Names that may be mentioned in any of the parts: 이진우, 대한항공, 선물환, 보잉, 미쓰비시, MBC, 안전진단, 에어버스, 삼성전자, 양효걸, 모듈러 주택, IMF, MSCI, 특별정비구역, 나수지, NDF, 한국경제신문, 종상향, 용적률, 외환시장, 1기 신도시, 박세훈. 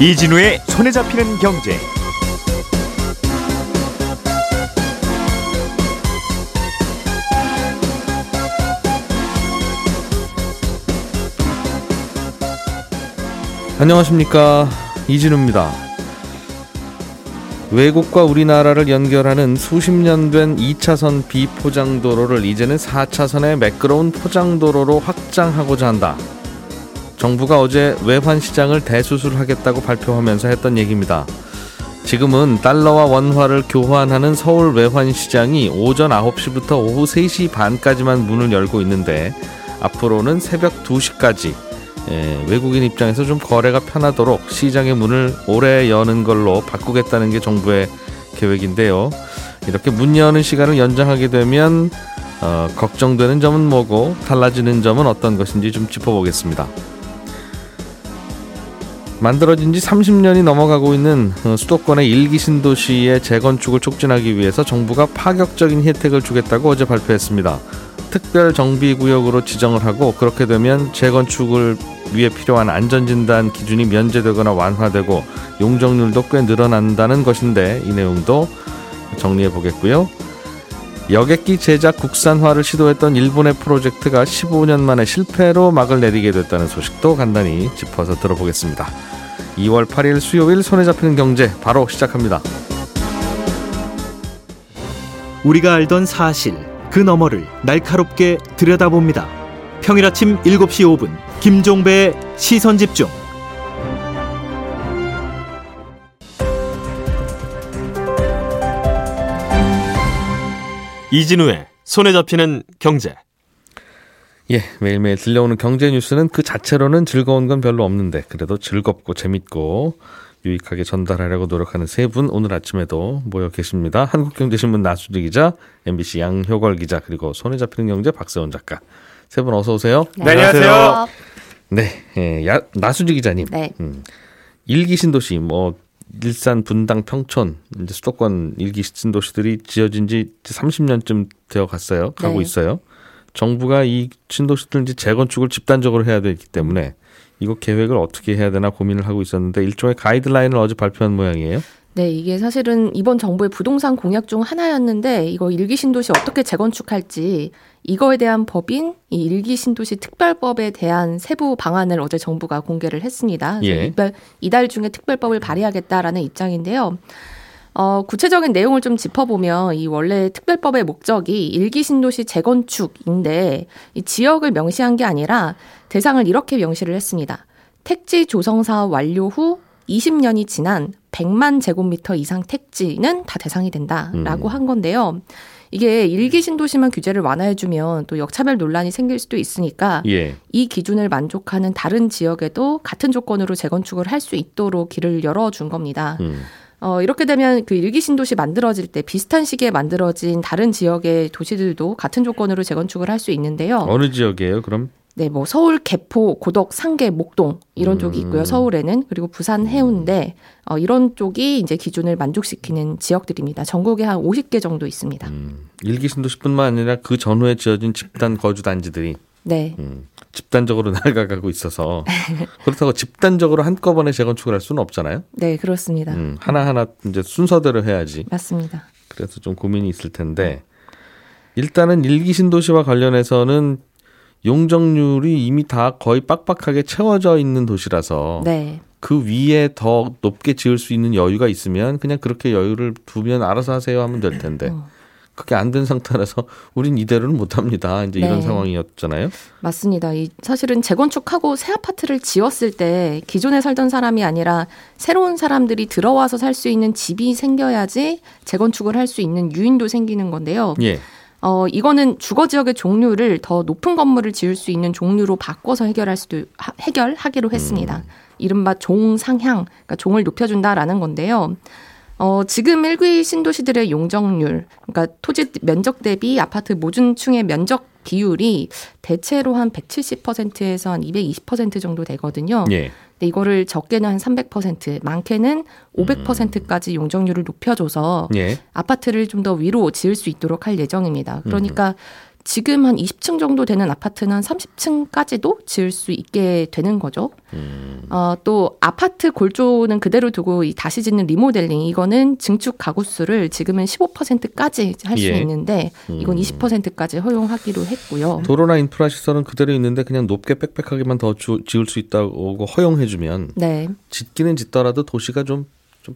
이진우의 손에 잡히는 경제. 안녕하십니까, 이진우입니다. 외국과 우리나라를 연결하는 수십 년 된 2차선 비포장도로를 이제는 4차선의 매끄러운 포장도로로 확장하고자 한다. 정부가 어제 외환시장을 대수술하겠다고 발표하면서 했던 얘기입니다. 지금은 달러와 원화를 교환하는 서울 외환시장이 오전 9시부터 오후 3시 반까지만 문을 열고 있는데, 앞으로는 새벽 2시까지 외국인 입장에서 좀 거래가 편하도록 시장의 문을 오래 여는 걸로 바꾸겠다는 게 정부의 계획인데요. 이렇게 문 여는 시간을 연장하게 되면 걱정되는 점은 뭐고 달라지는 점은 어떤 것인지 좀 짚어보겠습니다. 만들어진 지 30년이 넘어가고 있는 수도권의 1기 신도시의 재건축을 촉진하기 위해서 정부가 파격적인 혜택을 주겠다고 어제 발표했습니다. 특별정비구역으로 지정을 하고, 그렇게 되면 재건축을 위해 필요한 안전진단 기준이 면제되거나 완화되고 용적률도 꽤 늘어난다는 것인데, 이 내용도 정리해 보겠고요. 여객기 제작 국산화를 시도했던 일본의 프로젝트가 15년 만에 실패로 막을 내리게 됐다는 소식도 간단히 짚어서 들어보겠습니다. 2월 8일 수요일 손에 잡히는 경제 바로 시작합니다. 우리가 알던 사실 그 너머를 날카롭게 들여다봅니다. 평일 아침 7시 5분 김종배의 시선집중. 이진우의 손에 잡히는 경제. 예, 매일매일 들려오는 경제 뉴스는 그 자체로는 즐거운 건 별로 없는데, 그래도 즐겁고 재밌고 유익하게 전달하려고 노력하는 세 분 오늘 아침에도 모여 계십니다. 한국경제신문 나수지 기자, MBC 양효걸 기자, 그리고 손에 잡히는 경제 박세훈 작가. 세 분 어서 오세요. 네, 안녕하세요. 네, 나수지 기자님. 네. 1기 신도시, 일산, 분당, 평촌, 이제 수도권 1기 신도시들이 지어진 지 30년쯤 되어 갔어요. 가고 있어요. 정부가 이 신도시들 이제 재건축을 집단적으로 해야 되기 때문에 이거 계획을 어떻게 해야 되나 고민을 하고 있었는데, 일종의 가이드라인을 어제 발표한 모양이에요. 네, 이게 사실은 이번 정부의 부동산 공약 중 하나였는데, 이거 1기 신도시 어떻게 재건축할지, 이거에 대한 법인 이 1기 신도시 특별법에 대한 세부 방안을 어제 정부가 공개를 했습니다. 예. 이달 중에 특별법을 발의하겠다라는 입장인데요. 구체적인 내용을 좀 짚어보면, 이 원래 특별법의 목적이 1기 신도시 재건축인데, 이 지역을 명시한 게 아니라 대상을 이렇게 명시를 했습니다. 택지 조성 사업 완료 후 20년이 지난 100만 제곱미터 이상 택지는 다 대상이 된다라고 한 건데요. 이게 1기 신도시만 규제를 완화해주면 또 역차별 논란이 생길 수도 있으니까, 예, 이 기준을 만족하는 다른 지역에도 같은 조건으로 재건축을 할 수 있도록 길을 열어준 겁니다. 이렇게 되면 그 1기 신도시 만들어질 때 비슷한 시기에 만들어진 다른 지역의 도시들도 같은 조건으로 재건축을 할 수 있는데요. 어느 지역이에요, 그럼? 네, 서울, 개포, 고덕, 상계, 목동 이런 쪽이 있고요. 서울에는, 그리고 부산, 해운대 이런 쪽이 이제 기준을 만족시키는 지역들입니다. 전국에 한 50개 정도 있습니다. 1기 신도시뿐만 아니라 그 전후에 지어진 집단 거주 단지들이 네, 집단적으로 날아가고 있어서 그렇다고 집단적으로 한꺼번에 재건축을 할 수는 없잖아요. 네, 그렇습니다. 하나하나 이제 순서대로 해야지. 맞습니다. 그래서 좀 고민이 있을 텐데, 일단은 1기 신도시와 관련해서는 용적률이 이미 다 거의 빡빡하게 채워져 있는 도시라서, 네, 그 위에 더 높게 지을 수 있는 여유가 있으면 그냥 그렇게 여유를 두면 알아서 하세요 하면 될 텐데, 그게 안 된 상태라서 우린 이대로는 못합니다, 이제 이런 상황이었잖아요. 맞습니다. 사실은 재건축하고 새 아파트를 지었을 때 기존에 살던 사람이 아니라 새로운 사람들이 들어와서 살 수 있는 집이 생겨야지 재건축을 할 수 있는 유인도 생기는 건데요. 예. 이거는 주거 지역의 종류를 더 높은 건물을 지을 수 있는 종류로 바꿔서 해결하기로 했습니다. 이른바 종상향, 그러니까 종을 높여준다라는 건데요. 지금 1기 신도시들의 용적률, 그러니까 토지 면적 대비 아파트 모준층의 면적 비율이 대체로 한 170%에서 한 220% 정도 되거든요. 예. 근데 이거를 적게는 한 300%, 많게는 500%까지 용적률을 높여줘서, 예, 아파트를 좀 더 위로 지을 수 있도록 할 예정입니다. 그러니까 지금 한 20층 정도 되는 아파트는 한 30층까지도 지을 수 있게 되는 거죠. 또 아파트 골조는 그대로 두고 이 다시 짓는 리모델링, 이거는 증축 가구 수를 지금은 15%까지 할 수 있는데 이건 20%까지 허용하기로 했고요. 도로나 인프라 시설은 그대로 있는데 그냥 높게 빽빽하게만 더 지을 수 있다고 허용해주면 네. 짓기는 짓더라도 도시가 좀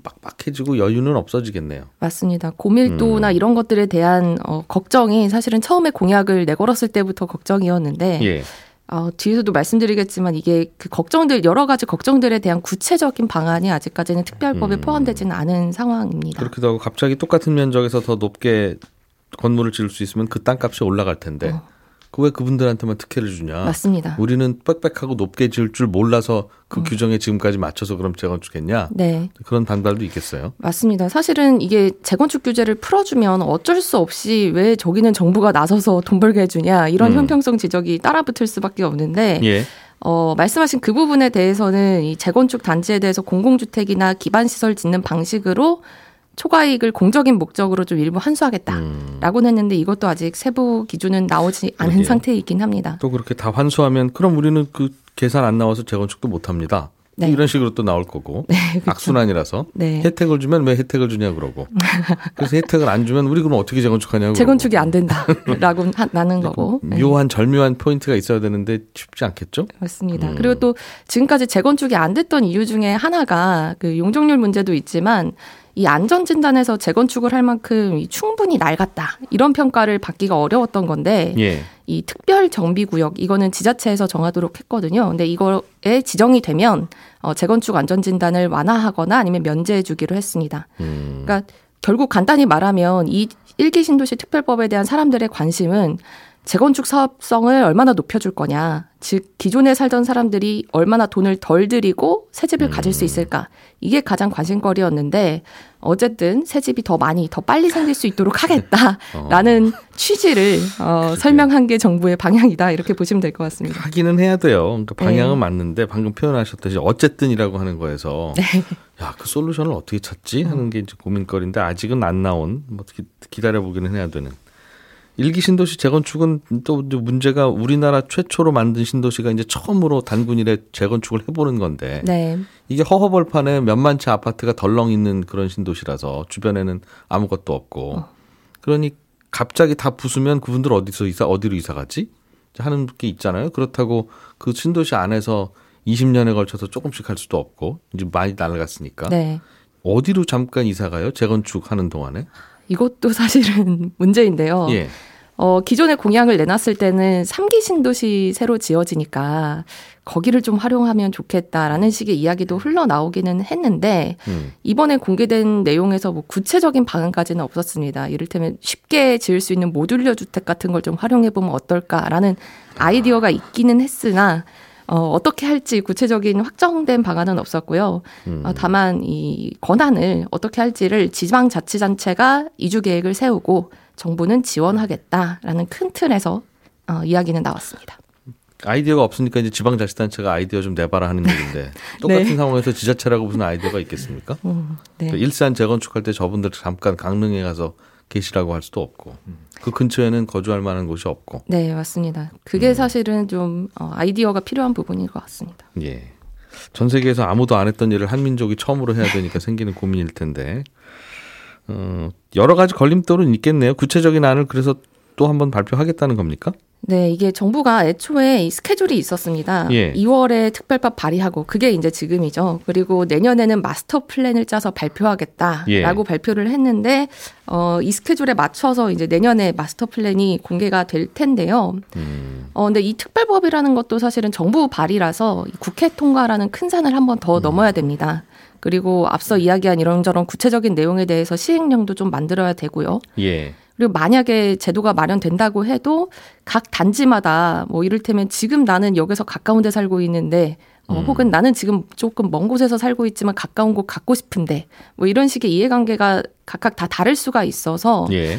빡빡해지고 여유는 없어지겠네요. 맞습니다. 고밀도나 이런 것들에 대한 걱정이 사실은 처음에 공약을 내걸었을 때부터 걱정이었는데 예. 뒤에서도 말씀드리겠지만 이게 그 걱정들, 여러 가지 걱정들에 대한 구체적인 방안이 아직까지는 특별법에 포함되지는 않은 상황입니다. 그렇기도 하고 갑자기 똑같은 면적에서 더 높게 건물을 지을 수 있으면 그 땅값이 올라갈 텐데 왜 그분들한테만 특혜를 주냐. 맞습니다. 우리는 빽빽하고 높게 지을 줄 몰라서 그 규정에 지금까지 맞춰서 그럼 재건축했냐. 네. 그런 반발도 있겠어요. 맞습니다. 사실은 이게 재건축 규제를 풀어주면 어쩔 수 없이 왜 저기는 정부가 나서서 돈 벌게 해주냐 이런 형평성 지적이 따라붙을 수밖에 없는데 예. 말씀하신 그 부분에 대해서는 이 재건축 단지에 대해서 공공주택이나 기반시설 짓는 방식으로 초과이익을 공적인 목적으로 좀 일부 환수하겠다라고는 했는데 이것도 아직 세부 기준은 나오지 않은 상태이긴 합니다. 또 그렇게 다 환수하면 그럼 우리는 그 계산 안 나와서 재건축도 못합니다. 네. 이런 식으로 또 나올 거고 네, 그렇죠. 악순환이라서 네. 혜택을 주면 왜 혜택을 주냐 그러고 그래서 혜택을 안 주면 우리 그럼 어떻게 재건축하냐고 재건축이 안 된다라고 나는 거고 묘한 절묘한 포인트가 있어야 되는데 쉽지 않겠죠? 맞습니다. 그리고 또 지금까지 재건축이 안 됐던 이유 중에 하나가 그 용적률 문제도 있지만 이 안전진단에서 재건축을 할 만큼 충분히 낡았다 이런 평가를 받기가 어려웠던 건데 예. 이 특별정비구역 이거는 지자체에서 정하도록 했거든요. 근데 이거에 지정이 되면 재건축 안전진단을 완화하거나 아니면 면제해 주기로 했습니다. 그러니까 결국 간단히 말하면 이 1기 신도시 특별법에 대한 사람들의 관심은 재건축 사업성을 얼마나 높여줄 거냐, 즉 기존에 살던 사람들이 얼마나 돈을 덜 들이고 새 집을 가질 수 있을까, 이게 가장 관심거리였는데 어쨌든 새 집이 더 많이 더 빨리 생길 수 있도록 하겠다라는 취지를 설명한 게 정부의 방향이다 이렇게 보시면 될 것 같습니다. 하기는 해야 돼요. 그러니까 방향은 맞는데 방금 표현하셨듯이 어쨌든이라고 하는 거에서 야, 그 솔루션을 어떻게 찾지 하는 게 이제 고민거리인데 아직은 안 나온, 어떻게 기다려보기는 해야 되는. 1기 신도시 재건축은 또 문제가 우리나라 최초로 만든 신도시가 이제 처음으로 단군일에 재건축을 해보는 건데 네. 이게 허허벌판에 몇만 채 아파트가 덜렁 있는 그런 신도시라서 주변에는 아무것도 없고 그러니 갑자기 다 부수면 그분들 어디로 이사 가지? 하는 게 있잖아요. 그렇다고 그 신도시 안에서 20년에 걸쳐서 조금씩 할 수도 없고 이제 많이 날아갔으니까 네. 어디로 잠깐 이사 가요? 재건축하는 동안에? 이것도 사실은 문제인데요. 예. 기존의 공약을 내놨을 때는 3기 신도시 새로 지어지니까 거기를 좀 활용하면 좋겠다라는 식의 이야기도 흘러나오기는 했는데 이번에 공개된 내용에서 뭐 구체적인 방안까지는 없었습니다. 이를테면 쉽게 지을 수 있는 모듈러 주택 같은 걸 좀 활용해보면 어떨까라는 아이디어가 있기는 했으나 어떻게 할지 구체적인 확정된 방안은 없었고요. 다만 이 권한을 어떻게 할지를 지방자치단체가 이주계획을 세우고 정부는 지원하겠다라는 큰 틀에서 이야기는 나왔습니다. 아이디어가 없으니까 이제 지방자치단체가 아이디어 좀 내봐라 하는 얘기인데 똑같은 네. 상황에서 지자체라고 무슨 아이디어가 있겠습니까? 네. 일산 재건축할 때 저분들 잠깐 강릉에 가서 계시라고 할 수도 없고 그 근처에는 거주할 만한 곳이 없고. 네, 맞습니다. 그게 사실은 좀 아이디어가 필요한 부분인 것 같습니다. 예, 전 세계에서 아무도 안 했던 일을 한민족이 처음으로 해야 되니까 생기는 고민일 텐데 여러 가지 걸림돌은 있겠네요. 구체적인 안을 그래서 또 한번 발표하겠다는 겁니까? 네, 이게 정부가 애초에 스케줄이 있었습니다. 예. 2월에 특별법 발의하고 그게 이제 지금이죠. 그리고 내년에는 마스터 플랜을 짜서 발표하겠다라고 발표를 했는데 이 스케줄에 맞춰서 이제 내년에 마스터 플랜이 공개가 될 텐데요. 근데 이 특별법이라는 것도 사실은 정부 발의라서 국회 통과라는 큰 산을 한 번 더 넘어야 됩니다. 그리고 앞서 이야기한 이런저런 구체적인 내용에 대해서 시행령도 좀 만들어야 되고요. 예. 그리고 만약에 제도가 마련된다고 해도 각 단지마다 뭐 이를테면 지금 나는 여기서 가까운 데 살고 있는데 혹은 나는 지금 조금 먼 곳에서 살고 있지만 가까운 곳 갖고 싶은데 뭐 이런 식의 이해관계가 각각 다 다를 수가 있어서 예.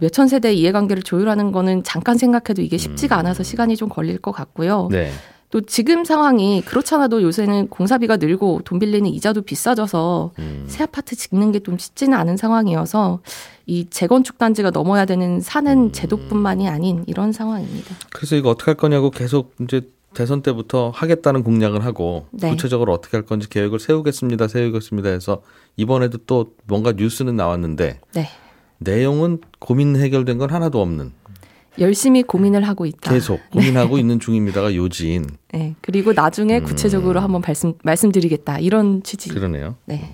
몇천 세대의 이해관계를 조율하는 거는 잠깐 생각해도 이게 쉽지가 않아서 시간이 좀 걸릴 것 같고요. 네. 또 지금 상황이 그렇잖아도 요새는 공사비가 늘고 돈 빌리는 이자도 비싸져서 새 아파트 짓는 게 좀 쉽지는 않은 상황이어서 이 재건축 단지가 넘어야 되는 사는 제도뿐만이 아닌 이런 상황입니다. 그래서 이거 어떻게 할 거냐고 계속 이제 대선 때부터 하겠다는 공약을 하고 네. 구체적으로 어떻게 할 건지 계획을 세우겠습니다 해서 이번에도 또 뭔가 뉴스는 나왔는데 네. 내용은 고민 해결된 건 하나도 없는. 열심히 고민을 하고 있다. 계속 고민하고 네. 있는 중입니다가 요지인. 네. 그리고 나중에 구체적으로 한번 말씀드리겠다. 이런 취지. 그러네요. 네.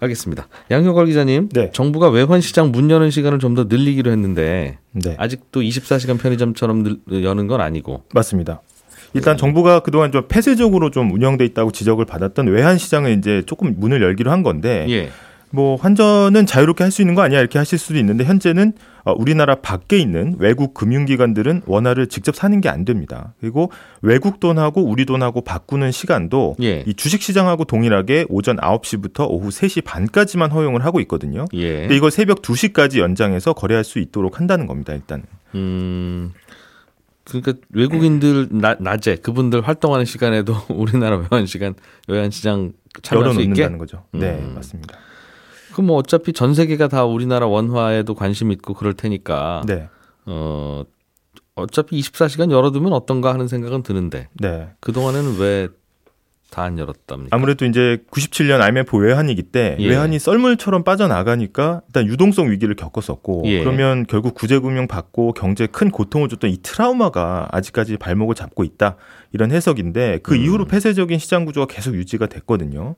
알겠습니다. 양효걸 기자님, 네. 정부가 외환시장 문 여는 시간을 좀 더 늘리기로 했는데 네. 아직도 24시간 편의점처럼 여는 건 아니고. 맞습니다. 일단 정부가 그동안 좀 폐쇄적으로 좀 운영돼 있다고 지적을 받았던 외환시장을 이제 조금 문을 열기로 한 건데 예. 뭐 환전은 자유롭게 할 수 있는 거 아니야 이렇게 하실 수도 있는데 현재는 우리나라 밖에 있는 외국 금융기관들은 원화를 직접 사는 게 안 됩니다. 그리고 외국 돈하고 우리 돈하고 바꾸는 시간도 예. 이 주식시장하고 동일하게 오전 9시부터 오후 3시 반까지만 허용을 하고 있거든요. 예. 근데 이걸 새벽 2시까지 연장해서 거래할 수 있도록 한다는 겁니다. 일단. 그러니까 외국인들 낮에 그분들 활동하는 시간에도 우리나라 외환시장 참여할 수 있게 열어놓는다는 거죠. 네, 맞습니다. 그럼 뭐 어차피 전 세계가 다 우리나라 원화에도 관심 있고 그럴 테니까 네. 어차피 24시간 열어두면 어떤가 하는 생각은 드는데 네. 그동안에는 왜 다 안 열었답니까? 아무래도 이제 97년 IMF 외환위기 때 예. 외환이 썰물처럼 빠져나가니까 일단 유동성 위기를 겪었었고 예. 그러면 결국 구제금융 받고 경제에 큰 고통을 줬던 이 트라우마가 아직까지 발목을 잡고 있다 이런 해석인데 그 이후로 폐쇄적인 시장 구조가 계속 유지가 됐거든요.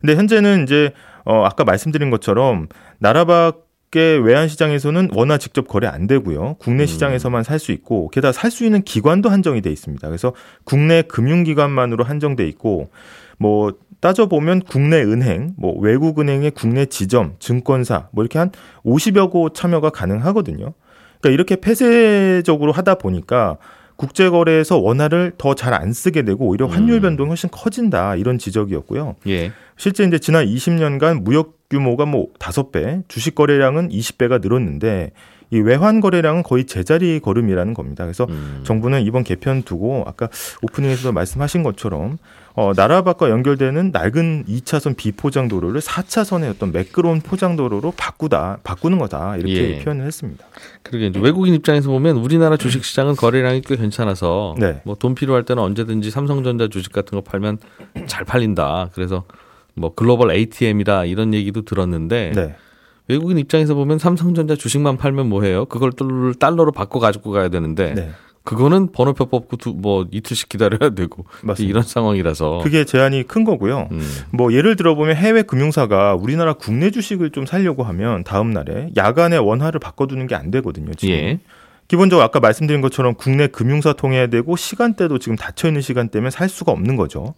근데 현재는 이제 아까 말씀드린 것처럼 나라 밖의 외환시장에서는 원화 직접 거래 안 되고요. 국내 시장에서만 살 수 있고 게다가 살 수 있는 기관도 한정이 돼 있습니다. 그래서 국내 금융기관만으로 한정돼 있고 뭐 따져보면 국내 은행, 뭐 외국 은행의 국내 지점, 증권사 뭐 이렇게 한 50여 곳 참여가 가능하거든요. 그러니까 이렇게 폐쇄적으로 하다 보니까 국제거래에서 원화를 더 잘 안 쓰게 되고 오히려 환율 변동이 훨씬 커진다 이런 지적이었고요. 예. 실제 이제 지난 20년간 무역 규모가 뭐 5배, 주식 거래량은 20배가 늘었는데 이 외환 거래량은 거의 제자리 걸음이라는 겁니다. 그래서 정부는 이번 개편 두고 아까 오프닝에서도 말씀하신 것처럼 나라 밖과 연결되는 낡은 2차선 비포장 도로를 4차선의 어떤 매끄러운 포장 도로로 바꾸는 거다 이렇게 예. 표현을 했습니다. 그러게 이제 외국인 입장에서 보면 우리나라 주식 시장은 거래량이 꽤 괜찮아서 네. 뭐 돈 필요할 때는 언제든지 삼성전자 주식 같은 거 팔면 잘 팔린다. 그래서 뭐 글로벌 ATM이다 이런 얘기도 들었는데. 네. 외국인 입장에서 보면 삼성전자 주식만 팔면 뭐해요? 그걸 달러로 바꿔 가지고 가야 되는데 네. 그거는 번호표 뽑고 이틀씩 기다려야 되고 맞습니다. 이런 상황이라서 그게 제한이 큰 거고요. 뭐 예를 들어보면 해외 금융사가 우리나라 국내 주식을 좀 살려고 하면 다음 날에 야간에 원화를 바꿔두는 게 안 되거든요. 지금. 예. 기본적으로 아까 말씀드린 것처럼 국내 금융사 통해야 되고 시간대도 지금 닫혀있는 시간대면 살 수가 없는 거죠.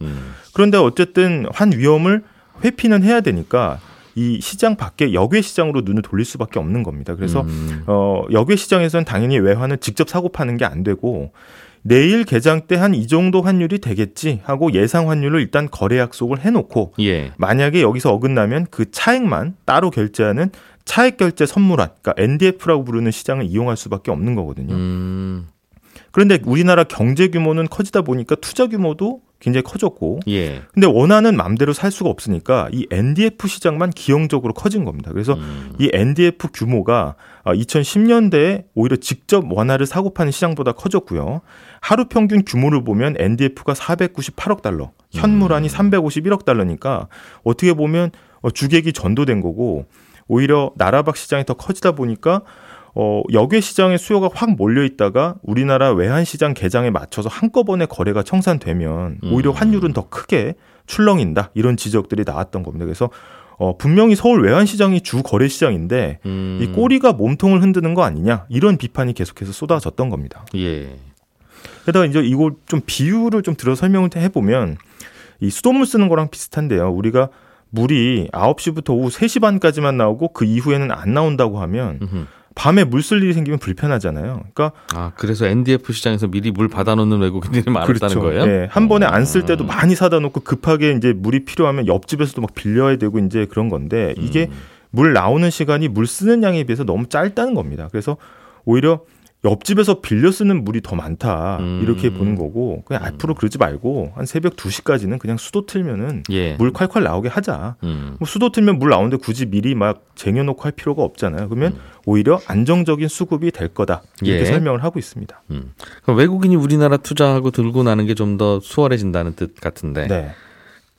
그런데 어쨌든 환 위험을 회피는 해야 되니까 이 시장 밖에 역외 시장으로 눈을 돌릴 수밖에 없는 겁니다. 그래서 역외 시장에서는 당연히 외환을 직접 사고 파는 게 안 되고 내일 개장 때 한 이 정도 환율이 되겠지 하고 예상 환율을 일단 거래 약속을 해놓고 예. 만약에 여기서 어긋나면 그 차액만 따로 결제하는 차액 결제 선물환, 그러니까 NDF라고 부르는 시장을 이용할 수밖에 없는 거거든요. 그런데 우리나라 경제 규모는 커지다 보니까 투자 규모도 굉장히 커졌고 예. 근데 원화는 맘대로 살 수가 없으니까 이 NDF 시장만 기형적으로 커진 겁니다. 그래서 이 NDF 규모가 2010년대에 오히려 직접 원화를 사고 파는 시장보다 커졌고요. 하루 평균 규모를 보면 NDF가 498억 달러, 현물환이 351억 달러니까 어떻게 보면 주객이 전도된 거고 오히려 나라 밖 시장이 더 커지다 보니까 역외 시장의 수요가 확 몰려 있다가 우리나라 외환 시장 개장에 맞춰서 한꺼번에 거래가 청산되면 오히려 환율은 더 크게 출렁인다 이런 지적들이 나왔던 겁니다. 그래서 분명히 서울 외환 시장이 주 거래 시장인데 이 꼬리가 몸통을 흔드는 거 아니냐 이런 비판이 계속해서 쏟아졌던 겁니다. 예. 게다가 이제 이걸 좀 비유를 좀 들어 설명을 해보면 이 수돗물 쓰는 거랑 비슷한데요. 우리가 물이 9시부터 오후 3시 반까지만 나오고 그 이후에는 안 나온다고 하면 밤에 물 쓸 일이 생기면 불편하잖아요. 그러니까 그래서 NDF 시장에서 미리 물 받아놓는 외국인들이 많았다는 그렇죠. 거예요? 네, 한 번에 안 쓸 때도 많이 사다 놓고 급하게 이제 물이 필요하면 옆집에서도 막 빌려야 되고 이제 그런 건데 이게 물 나오는 시간이 물 쓰는 양에 비해서 너무 짧다는 겁니다. 그래서 오히려 옆집에서 빌려 쓰는 물이 더 많다. 이렇게 보는 거고 그냥 앞으로 그러지 말고 한 새벽 2시까지는 그냥 수도 틀면은 예. 물 콸콸 나오게 하자. 뭐 수도 틀면 물 나오는데 굳이 미리 막 쟁여놓고 할 필요가 없잖아요. 그러면 오히려 안정적인 수급이 될 거다. 이렇게 예. 설명을 하고 있습니다. 그럼 외국인이 우리나라 투자하고 들고 나는 게 좀 더 수월해진다는 뜻 같은데 네.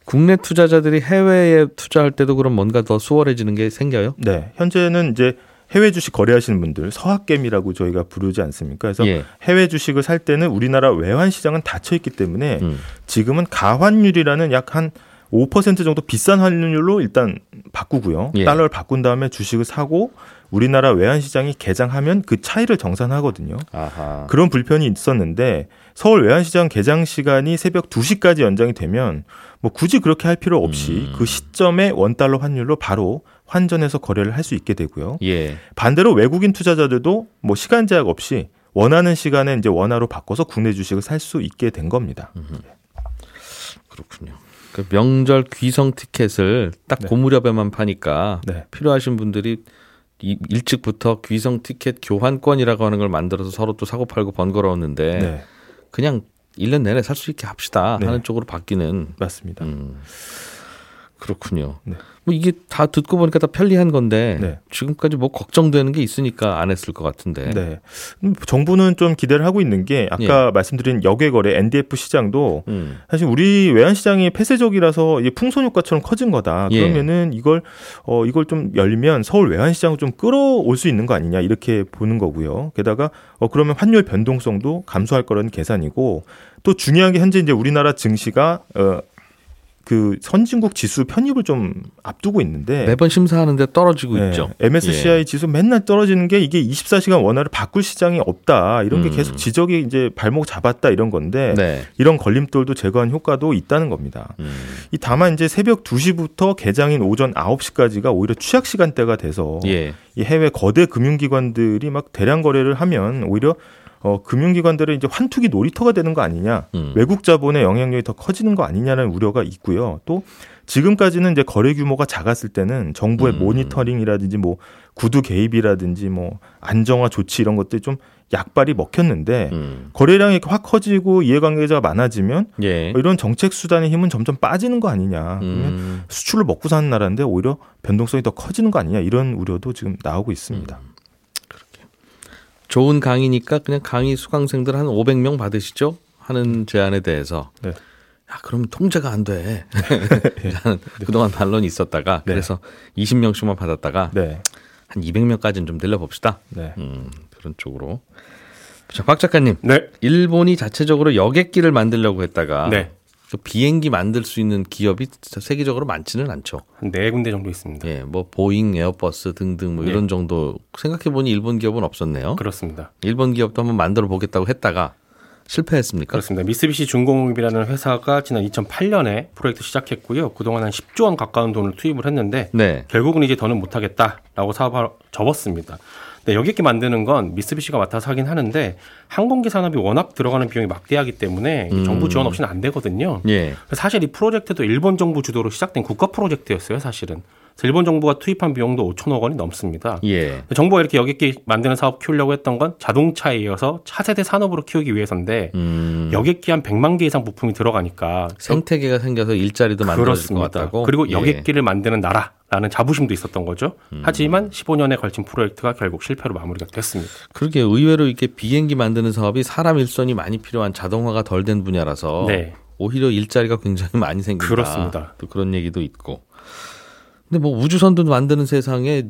국내 투자자들이 해외에 투자할 때도 그럼 뭔가 더 수월해지는 게 생겨요? 네. 현재는 이제 해외 주식 거래하시는 분들 서학겜이라고 저희가 부르지 않습니까? 그래서 예. 해외 주식을 살 때는 우리나라 외환 시장은 닫혀 있기 때문에 지금은 가환율이라는 약 한 5% 정도 비싼 환율로 일단 바꾸고요. 예. 달러를 바꾼 다음에 주식을 사고 우리나라 외환 시장이 개장하면 그 차이를 정산하거든요. 아하. 그런 불편이 있었는데 서울 외환 시장 개장 시간이 새벽 2시까지 연장이 되면 뭐 굳이 그렇게 할 필요 없이 그 시점에 원달러 환율로 바로 환전해서 거래를 할 수 있게 되고요. 예. 반대로 외국인 투자자들도 뭐 시간 제약 없이 원하는 시간에 이제 원화로 바꿔서 국내 주식을 살 수 있게 된 겁니다. 그렇군요. 그 명절 귀성 티켓을 딱 네. 그 무렵에만 파니까 네. 필요하신 분들이 일찍부터 귀성 티켓 교환권이라고 하는 걸 만들어서 서로 또 사고 팔고 번거로웠는데 네. 그냥 1년 내내 살 수 있게 합시다 하는 네. 쪽으로 바뀌는 맞습니다. 그렇군요. 네. 뭐 이게 다 듣고 보니까 다 편리한 건데 네. 지금까지 뭐 걱정되는 게 있으니까 안 했을 것 같은데. 네. 정부는 좀 기대를 하고 있는 게 아까 예. 말씀드린 역외거래 NDF 시장도 사실 우리 외환 시장이 폐쇄적이라서 이게 풍선 효과처럼 커진 거다. 그러면은 예. 이걸 좀 열면 서울 외환 시장을 좀 끌어올 수 있는 거 아니냐 이렇게 보는 거고요. 게다가 그러면 환율 변동성도 감소할 거라는 계산이고 또 중요한 게 현재 이제 우리나라 증시가 그 선진국 지수 편입을 좀 앞두고 있는데 매번 심사하는데 떨어지고 네, 있죠. MSCI 예. 지수 맨날 떨어지는 게 이게 24시간 원화를 바꿀 시장이 없다. 이런 게 계속 지적이 이제 발목 잡았다 이런 건데 네. 이런 걸림돌도 제거한 효과도 있다는 겁니다. 다만 이제 새벽 2시부터 개장인 오전 9시까지가 오히려 취약 시간대가 돼서 예. 이 해외 거대 금융기관들이 막 대량 거래를 하면 오히려 금융기관들은 이제 환투기 놀이터가 되는 거 아니냐, 외국 자본의 영향력이 더 커지는 거 아니냐는 우려가 있고요. 또 지금까지는 이제 거래 규모가 작았을 때는 정부의 모니터링이라든지 뭐 구두 개입이라든지 뭐 안정화 조치 이런 것들이 좀 약발이 먹혔는데 거래량이 확 커지고 이해관계자가 많아지면 예. 이런 정책 수단의 힘은 점점 빠지는 거 아니냐, 그러면 수출을 먹고 사는 나라인데 오히려 변동성이 더 커지는 거 아니냐 이런 우려도 지금 나오고 있습니다. 좋은 강의니까 그냥 강의 수강생들 한 500명 받으시죠? 하는 제안에 대해서 네. 야 그럼 통제가 안 돼. 네. 그동안 반론이 있었다가 네. 그래서 20명씩만 받았다가 네. 한 200명까지는 좀 늘려봅시다. 네. 그런 쪽으로. 자, 박 작가님. 네. 일본이 자체적으로 여객기를 만들려고 했다가 네. 그 비행기 만들 수 있는 기업이 세계적으로 많지는 않죠. 한 4군데 정도 있습니다. 예, 뭐 보잉, 에어버스 등등 뭐 이런 예. 정도 생각해보니 일본 기업은 없었네요. 그렇습니다. 일본 기업도 한번 만들어 보겠다고 했다가 실패했습니까? 그렇습니다. 미쓰비시 중공업이라는 회사가 지난 2008년에 프로젝트 시작했고요. 그동안 한 10조 원 가까운 돈을 투입을 했는데 네. 결국은 이제 더는 못하겠다라고 사업을 접었습니다. 네, 여객기 만드는 건 미쓰비시가 맡아서 하긴 하는데 항공기 산업이 워낙 들어가는 비용이 막대하기 때문에 정부 지원 없이는 안 되거든요. 예. 사실 이 프로젝트도 일본 정부 주도로 시작된 국가 프로젝트였어요. 사실은. 그래서 일본 정부가 투입한 비용도 5천억 원이 넘습니다. 예. 정부가 이렇게 여객기 만드는 사업 키우려고 했던 건 자동차에 이어서 차세대 산업으로 키우기 위해서인데 여객기 한 100만 개 이상 부품이 들어가니까 생태계가 생겨서 일자리도 만들어질 것 같다고. 그리고 여객기를 예. 만드는 나라. 라는 자부심도 있었던 거죠. 하지만 15년에 걸친 프로젝트가 결국 실패로 마무리가 됐습니다. 그러게 의외로 이렇게 비행기 만드는 사업이 사람 일손이 많이 필요한 자동화가 덜 된 분야라서 네. 오히려 일자리가 굉장히 많이 생긴다. 그렇습니다. 또 그런 얘기도 있고. 근데 뭐 우주선도 만드는 세상에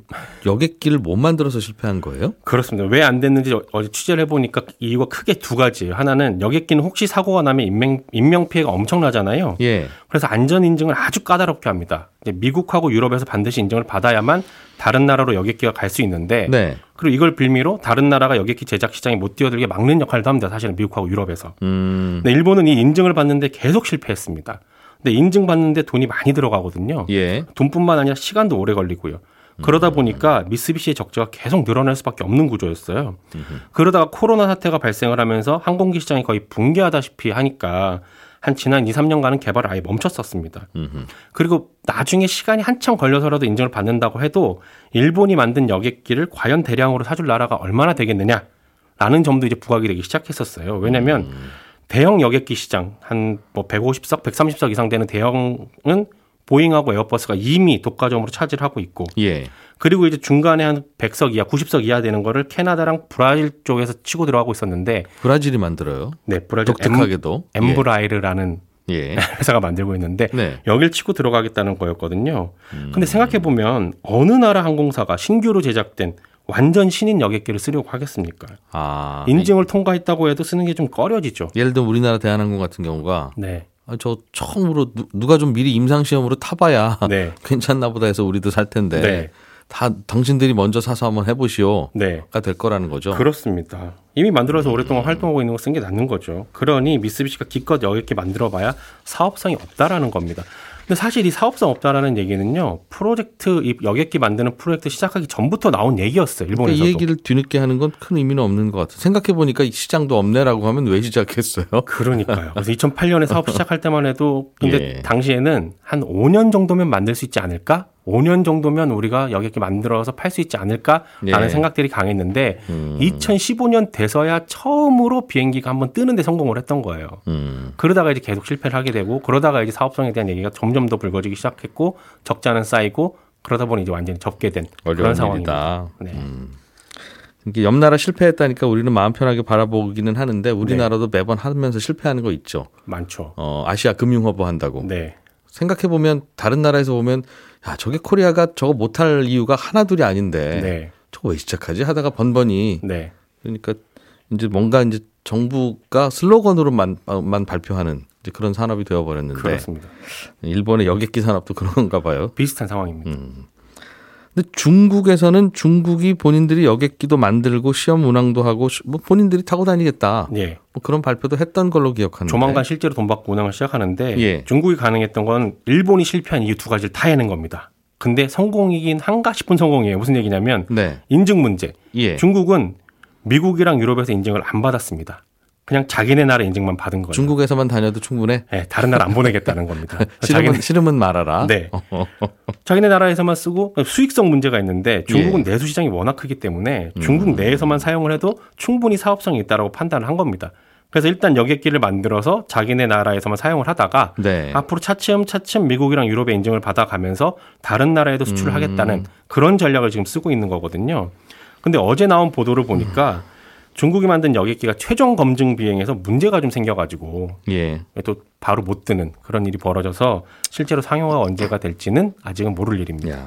여객기를 못 만들어서 실패한 거예요? 그렇습니다. 왜 안 됐는지 어제 취재를 해보니까 이유가 크게 두 가지예요. 하나는 여객기는 혹시 사고가 나면 인명피해가 엄청나잖아요. 예. 그래서 안전인증을 아주 까다롭게 합니다. 미국하고 유럽에서 반드시 인증을 받아야만 다른 나라로 여객기가 갈 수 있는데 네. 그리고 이걸 빌미로 다른 나라가 여객기 제작 시장에 못 뛰어들게 막는 역할도 합니다. 사실은 미국하고 유럽에서. 근데 일본은 이 인증을 받는데 계속 실패했습니다. 근데 인증받는데 돈이 많이 들어가거든요. 예. 돈뿐만 아니라 시간도 오래 걸리고요. 그러다 보니까 미쓰비시의 적자가 계속 늘어날 수밖에 없는 구조였어요. 그러다가 코로나 사태가 발생을 하면서 항공기 시장이 거의 붕괴하다시피 하니까 한 지난 2, 3년간은 개발을 아예 멈췄었습니다. 그리고 나중에 시간이 한참 걸려서라도 인증을 받는다고 해도 일본이 만든 여객기를 과연 대량으로 사줄 나라가 얼마나 되겠느냐. 라는 점도 이제 부각이 되기 시작했었어요. 왜냐하면 대형 여객기 시장 한 뭐 150석, 130석 이상 되는 대형은 보잉하고 에어버스가 이미 독과점으로 차지를 하고 있고, 예. 그리고 이제 중간에 한 100석 이하, 90석 이하 되는 거를 캐나다랑 브라질 쪽에서 치고 들어가고 있었는데, 브라질이 만들어요. 네, 브라질 독특하게도 엠브라이르라는 예. 회사가 만들고 있는데 네. 여길 치고 들어가겠다는 거였거든요. 근데 생각해 보면 어느 나라 항공사가 신규로 제작된 완전 신인 여객기를 쓰려고 하겠습니까? 아, 인증을 통과했다고 해도 쓰는 게 좀 꺼려지죠. 예를 들면 우리나라 대한항공 같은 경우가 네. 아, 저 처음으로 누가 좀 미리 임상시험으로 타봐야 네. 괜찮나 보다 해서 우리도 살 텐데 네. 다 당신들이 먼저 사서 한번 해보시오가 네. 될 거라는 거죠. 그렇습니다. 이미 만들어서 오랫동안 활동하고 있는 거 쓰는 게 낫는 거죠. 그러니 미쓰비시가 기껏 여객기 만들어봐야 사업성이 없다라는 겁니다. 근데 사실 이 사업성 없다라는 얘기는요. 프로젝트 여객기 만드는 프로젝트 시작하기 전부터 나온 얘기였어요. 일본에서도. 그러니까 이 얘기를 뒤늦게 하는 건 큰 의미는 없는 것 같아요. 생각해보니까 시장도 없네라고 하면 왜 시작했어요? 그러니까요. 그래서 2008년에 사업 시작할 때만 해도 근데 예. 당시에는 한 5년 정도면 만들 수 있지 않을까? 5년 정도면 우리가 여객기 만들어서 팔 수 있지 않을까라는 예. 생각들이 강했는데 2015년 돼서야 처음으로 비행기가 한번 뜨는데 성공을 했던 거예요. 그러다가 이제 계속 실패를 하게 되고 그러다가 이제 사업성에 대한 얘기가 점점 더 불거지기 시작했고 적자는 쌓이고 그러다 보니 이제 완전히 접게 된 그런 상황입니다. 네. 이게 옆 나라 실패했다니까 우리는 마음 편하게 바라보기는 하는데 우리나라도 네. 매번 하면서 실패하는 거 있죠. 많죠. 아시아 금융허브 한다고. 네. 생각해 보면 다른 나라에서 보면 야, 저게 코리아가 저거 못할 이유가 하나 둘이 아닌데 네. 저거 왜 시작하지 하다가 번번이 네. 그러니까 이제 뭔가 이제 정부가 슬로건으로만 발표하는 이제 그런 산업이 되어버렸는데 그렇습니다. 일본의 여객기 산업도 그런가 봐요. 비슷한 상황입니다. 근데 중국에서는 중국이 본인들이 여객기도 만들고 시험 운항도 하고 뭐 본인들이 타고 다니겠다. 예. 뭐 그런 발표도 했던 걸로 기억하는데. 조만간 실제로 돈 받고 운항을 시작하는데 예. 중국이 가능했던 건 일본이 실패한 이유 두 가지를 다 해낸 겁니다. 근데 성공이긴 한가 싶은 성공이에요. 무슨 얘기냐면 네. 인증 문제. 예. 중국은 미국이랑 유럽에서 인증을 안 받았습니다. 그냥 자기네 나라 인증만 받은 거예요. 중국에서만 다녀도 충분해? 네. 다른 나라 안 보내겠다는 겁니다. 싫으면 말아라. 네. 자기네 나라에서만 쓰고 수익성 문제가 있는데 중국은 예. 내수 시장이 워낙 크기 때문에 중국 내에서만 사용을 해도 충분히 사업성이 있다고 판단을 한 겁니다. 그래서 일단 여객기를 만들어서 자기네 나라에서만 사용을 하다가 네. 앞으로 차츰 미국이랑 유럽의 인증을 받아가면서 다른 나라에도 수출을 하겠다는 그런 전략을 지금 쓰고 있는 거거든요. 근데 어제 나온 보도를 보니까 중국이 만든 여객기가 최종 검증 비행에서 문제가 좀 생겨가지고 예. 또 바로 못 뜨는 그런 일이 벌어져서 실제로 상용화가 언제가 될지는 아직은 모를 일입니다. 야,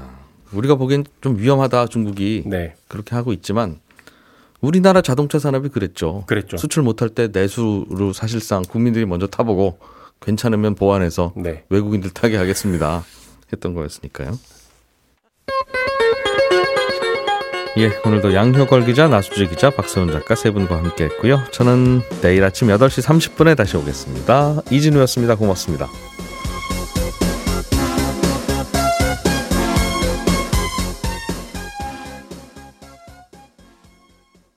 우리가 보기엔 좀 위험하다 중국이 네. 그렇게 하고 있지만 우리나라 자동차 산업이 그랬죠. 수출 못할 때 내수로 사실상 국민들이 먼저 타보고 괜찮으면 보완해서 네. 외국인들 타게 하겠습니다 했던 거였으니까요. 예, 오늘도 양효걸 기자, 나수지 기자, 박세훈 작가 세 분과 함께했고요. 저는 내일 아침 8시 30분에 다시 오겠습니다. 이진우였습니다. 고맙습니다.